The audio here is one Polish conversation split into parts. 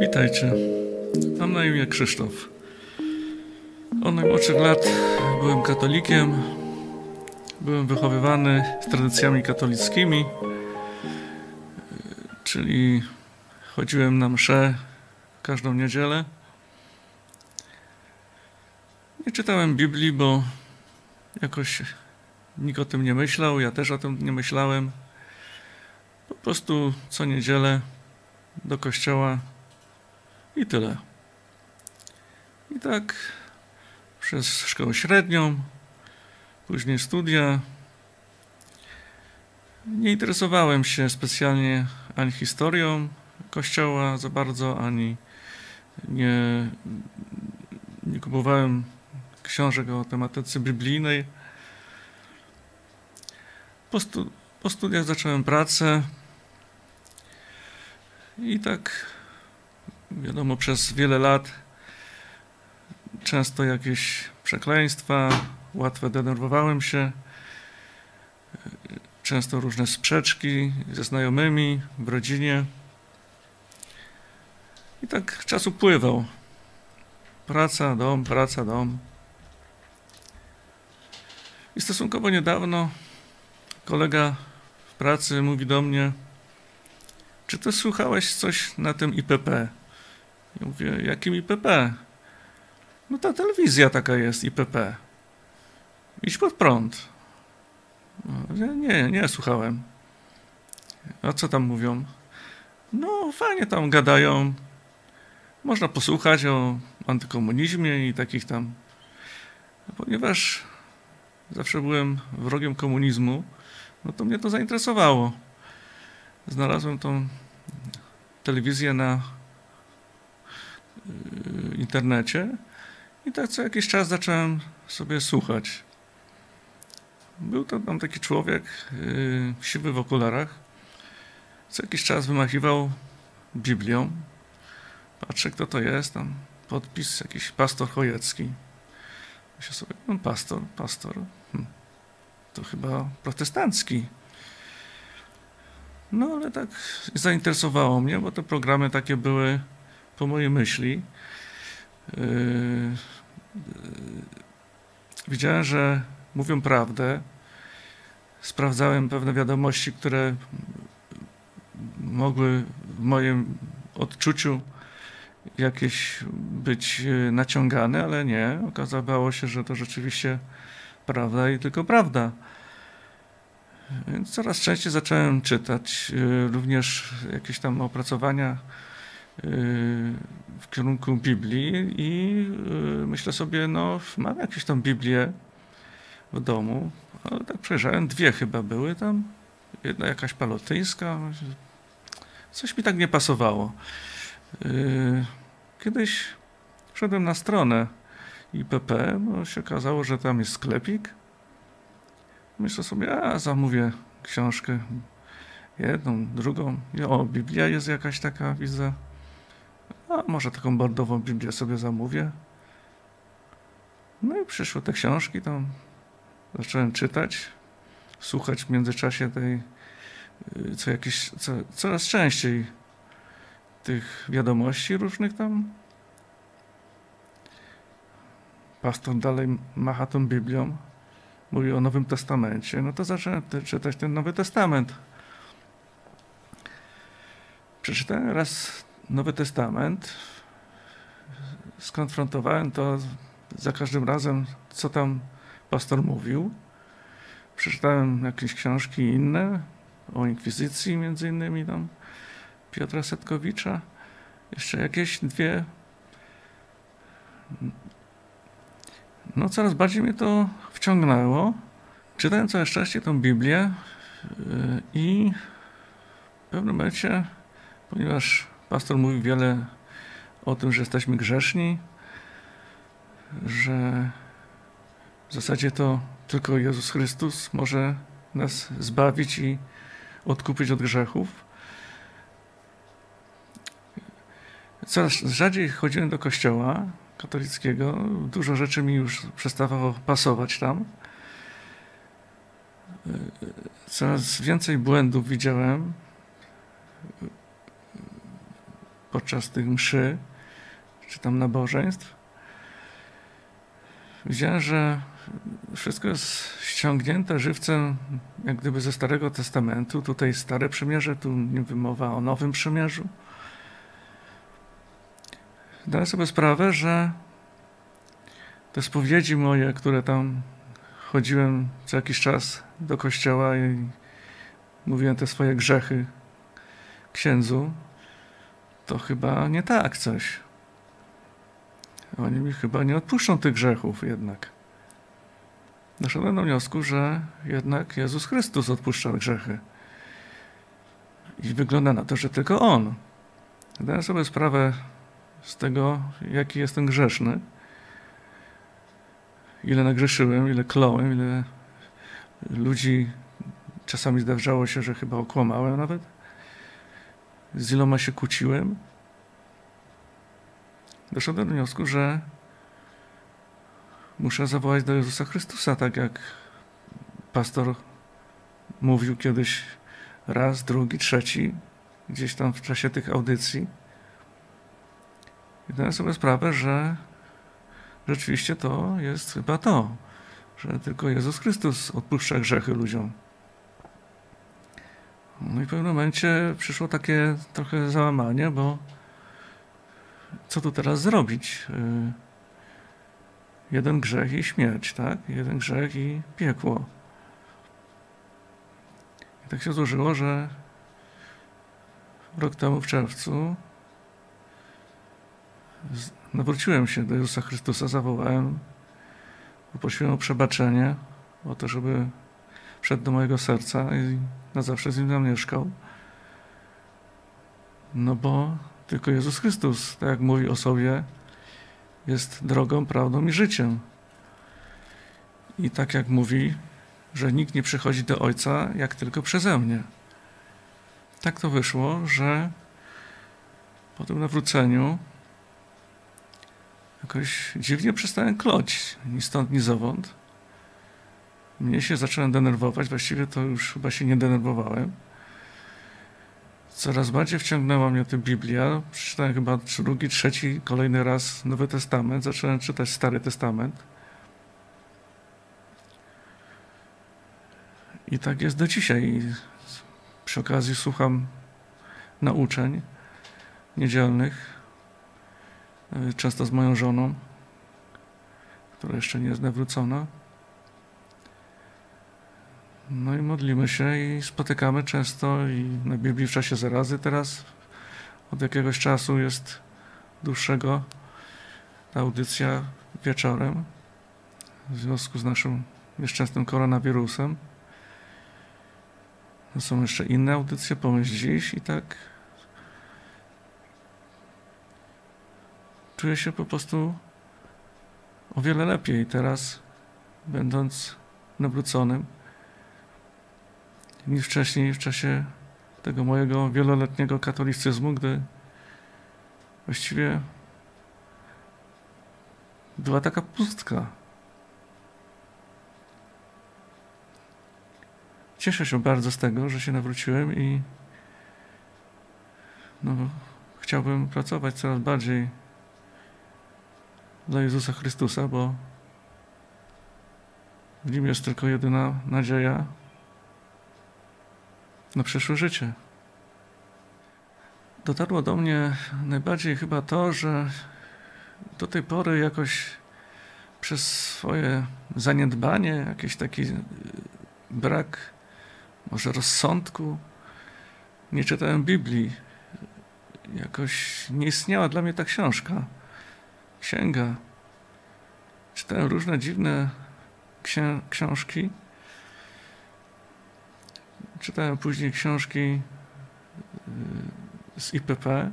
Witajcie, mam na imię Krzysztof. Od najmłodszych lat byłem katolikiem, byłem wychowywany z tradycjami katolickimi, czyli chodziłem na mszę każdą niedzielę. Nie czytałem Biblii, bo jakoś nikt o tym nie myślał, ja też o tym nie myślałem. Po prostu co niedzielę do kościoła i tyle. I tak przez szkołę średnią, później studia. Nie interesowałem się specjalnie ani historią kościoła za bardzo, ani nie kupowałem książek o tematyce biblijnej. Po studiach zacząłem pracę i tak, wiadomo, przez wiele lat często jakieś przekleństwa, łatwo denerwowałem się, często różne sprzeczki ze znajomymi, w rodzinie. I tak czas upływał. Praca, dom, praca, dom. I stosunkowo niedawno kolega w pracy mówi do mnie: czy ty słuchałeś coś na tym IPP? Ja mówię: jakim IPP? No ta telewizja taka jest, IPP. Idź pod prąd. No, nie słuchałem. A co tam mówią? No fajnie tam gadają. Można posłuchać o antykomunizmie i takich tam. Ponieważ zawsze byłem wrogiem komunizmu, no to mnie to zainteresowało. Znalazłem tą telewizję na internecie i tak co jakiś czas zacząłem sobie słuchać. Był to tam taki człowiek siwy w okularach. Co jakiś czas wymachiwał Biblią. Patrzę, kto to jest, tam podpis jakiś Pastor Chojecki. Myślę sobie, no pastor. To chyba protestancki. No ale tak zainteresowało mnie, bo te programy takie były po mojej myśli. Widziałem, że mówią prawdę. Sprawdzałem pewne wiadomości, które mogły w moim odczuciu jakieś być naciągane, ale nie. Okazało się, że to rzeczywiście prawda i tylko prawda. Więc coraz częściej zacząłem czytać również jakieś tam opracowania w kierunku Biblii i myślę sobie, no mam jakieś tam Biblię w domu, ale tak przejrzałem, dwie chyba były tam, jedna jakaś palotyńska, coś mi tak nie pasowało. Kiedyś wszedłem na stronę IPP, bo się okazało, że tam jest sklepik. Myślę sobie, a zamówię książkę jedną, drugą. O, Biblia jest jakaś taka, widzę. A może taką bordową Biblię sobie zamówię. No i przyszły te książki, tam zacząłem czytać, słuchać w międzyczasie tej coraz częściej tych wiadomości różnych tam. Pastor dalej macha tą Biblią, mówi o Nowym Testamencie. No to zacząłem czytać ten Nowy Testament. Przeczytałem raz Nowy Testament, skonfrontowałem to za każdym razem, co tam pastor mówił. Przeczytałem jakieś książki inne, o inkwizycji między innymi tam, Piotra Setkowicza, jeszcze jakieś dwie. No coraz bardziej mnie to wciągnęło. Czytałem coraz częściej tą Biblię i w pewnym momencie, ponieważ pastor mówi wiele o tym, że jesteśmy grzeszni, że w zasadzie to tylko Jezus Chrystus może nas zbawić i odkupić od grzechów. Coraz rzadziej chodziłem do kościoła katolickiego. Dużo rzeczy mi już przestawało pasować tam. Coraz więcej błędów widziałem podczas tych mszy czy tam nabożeństw, widziałem, że wszystko jest ściągnięte żywcem jak gdyby ze Starego Testamentu. Tutaj Stare Przymierze, tu mowa o Nowym Przymierzu. Dałem sobie sprawę, że te spowiedzi moje, które tam chodziłem co jakiś czas do kościoła i mówiłem te swoje grzechy księdzu, to chyba nie tak coś. Oni mi chyba nie odpuszczą tych grzechów jednak. Doszedłem do wniosku, że jednak Jezus Chrystus odpuszcza grzechy. I wygląda na to, że tylko On. Zdałem sobie sprawę z tego, jaki jestem grzeszny. Ile nagrzeszyłem, ile kląłem, ile ludzi, czasami zdarzało się, że chyba okłamałem nawet. Z iloma się kłóciłem. Doszedłem do wniosku, że muszę zawołać do Jezusa Chrystusa, tak jak pastor mówił kiedyś raz, drugi, trzeci, gdzieś tam w czasie tych audycji. I dałem sobie sprawę, że rzeczywiście to jest chyba to, że tylko Jezus Chrystus odpuszcza grzechy ludziom. No i w pewnym momencie przyszło takie trochę załamanie, bo co tu teraz zrobić? Jeden grzech i śmierć, tak? Jeden grzech i piekło. I tak się złożyło, że rok temu w czerwcu nawróciłem się do Jezusa Chrystusa, zawołałem, poprosiłem o przebaczenie, o to, żeby wszedł do mojego serca i na zawsze z nim zamieszkał. No bo tylko Jezus Chrystus, tak jak mówi o sobie, jest drogą, prawdą i życiem. I tak jak mówi, że nikt nie przychodzi do Ojca, jak tylko przeze mnie. Tak to wyszło, że po tym nawróceniu jakoś dziwnie przestałem kloć, ni stąd, ni zowąd. Mnie się zacząłem denerwować, właściwie to już chyba się nie denerwowałem. Coraz bardziej wciągnęła mnie ta Biblia. Przeczytałem chyba drugi, trzeci, kolejny raz Nowy Testament. Zacząłem czytać Stary Testament. I tak jest do dzisiaj. I przy okazji słucham nauczeń niedzielnych. Często z moją żoną, która jeszcze nie jest nawrócona. No i modlimy się i spotykamy często i na Biblii w czasie zarazy teraz. Od jakiegoś czasu jest dłuższego ta audycja wieczorem w związku z naszym nieszczęsnym koronawirusem. No są jeszcze inne audycje, Pomyśl Dziś i tak czuję się po prostu o wiele lepiej teraz, będąc nawróconym, niż wcześniej, w czasie tego mojego wieloletniego katolicyzmu, gdy właściwie była taka pustka. Cieszę się bardzo z tego, że się nawróciłem i no, chciałbym pracować coraz bardziej dla Jezusa Chrystusa, bo w Nim jest tylko jedyna nadzieja na przyszłe życie. Dotarło do mnie najbardziej chyba to, że do tej pory jakoś przez swoje zaniedbanie, jakiś taki brak może rozsądku, nie czytałem Biblii. Jakoś nie istniała dla mnie ta książka, księga. Czytałem różne dziwne książki. Czytałem później książki z IPP,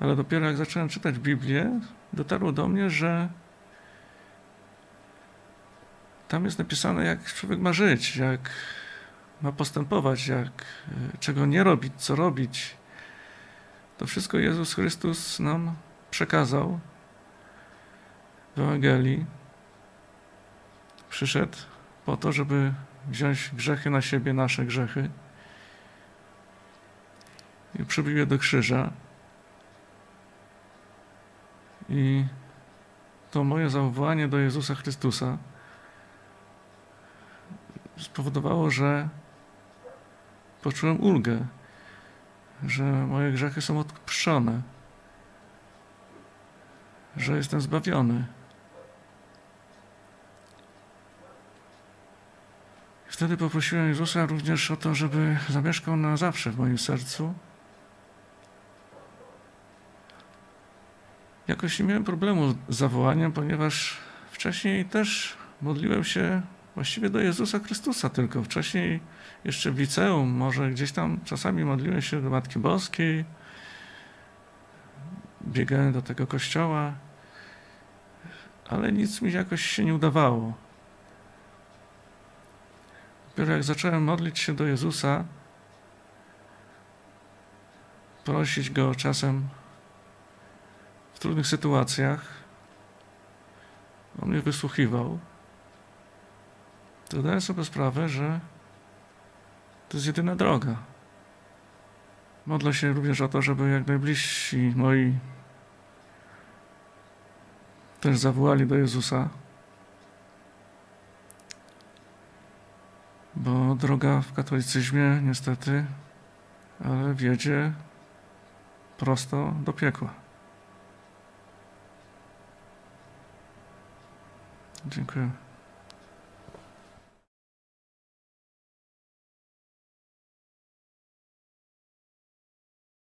ale dopiero jak zacząłem czytać Biblię, dotarło do mnie, że tam jest napisane, jak człowiek ma żyć, jak ma postępować, jak czego nie robić, co robić. To wszystko Jezus Chrystus nam przekazał w Ewangelii. Przyszedł po to, żeby wziąć grzechy na siebie, nasze grzechy i przybił je do krzyża I to moje zawołanie do Jezusa Chrystusa spowodowało, że poczułem ulgę, że moje grzechy są odpuszczone, że jestem zbawiony. Wtedy poprosiłem Jezusa również o to, żeby zamieszkał na zawsze w moim sercu. Jakoś nie miałem problemu z zawołaniem, ponieważ wcześniej też modliłem się właściwie do Jezusa Chrystusa tylko. Wcześniej jeszcze w liceum, może gdzieś tam czasami modliłem się do Matki Boskiej, biegałem do tego kościoła, ale nic mi jakoś się nie udawało. Dopiero jak zacząłem modlić się do Jezusa, prosić Go czasem w trudnych sytuacjach, On mnie wysłuchiwał, to zdałem sobie sprawę, że to jest jedyna droga. Modlę się również o to, żeby jak najbliżsi moi też zawołali do Jezusa, bo droga w katolicyzmie niestety, ale wiedzie prosto do piekła. Dziękuję.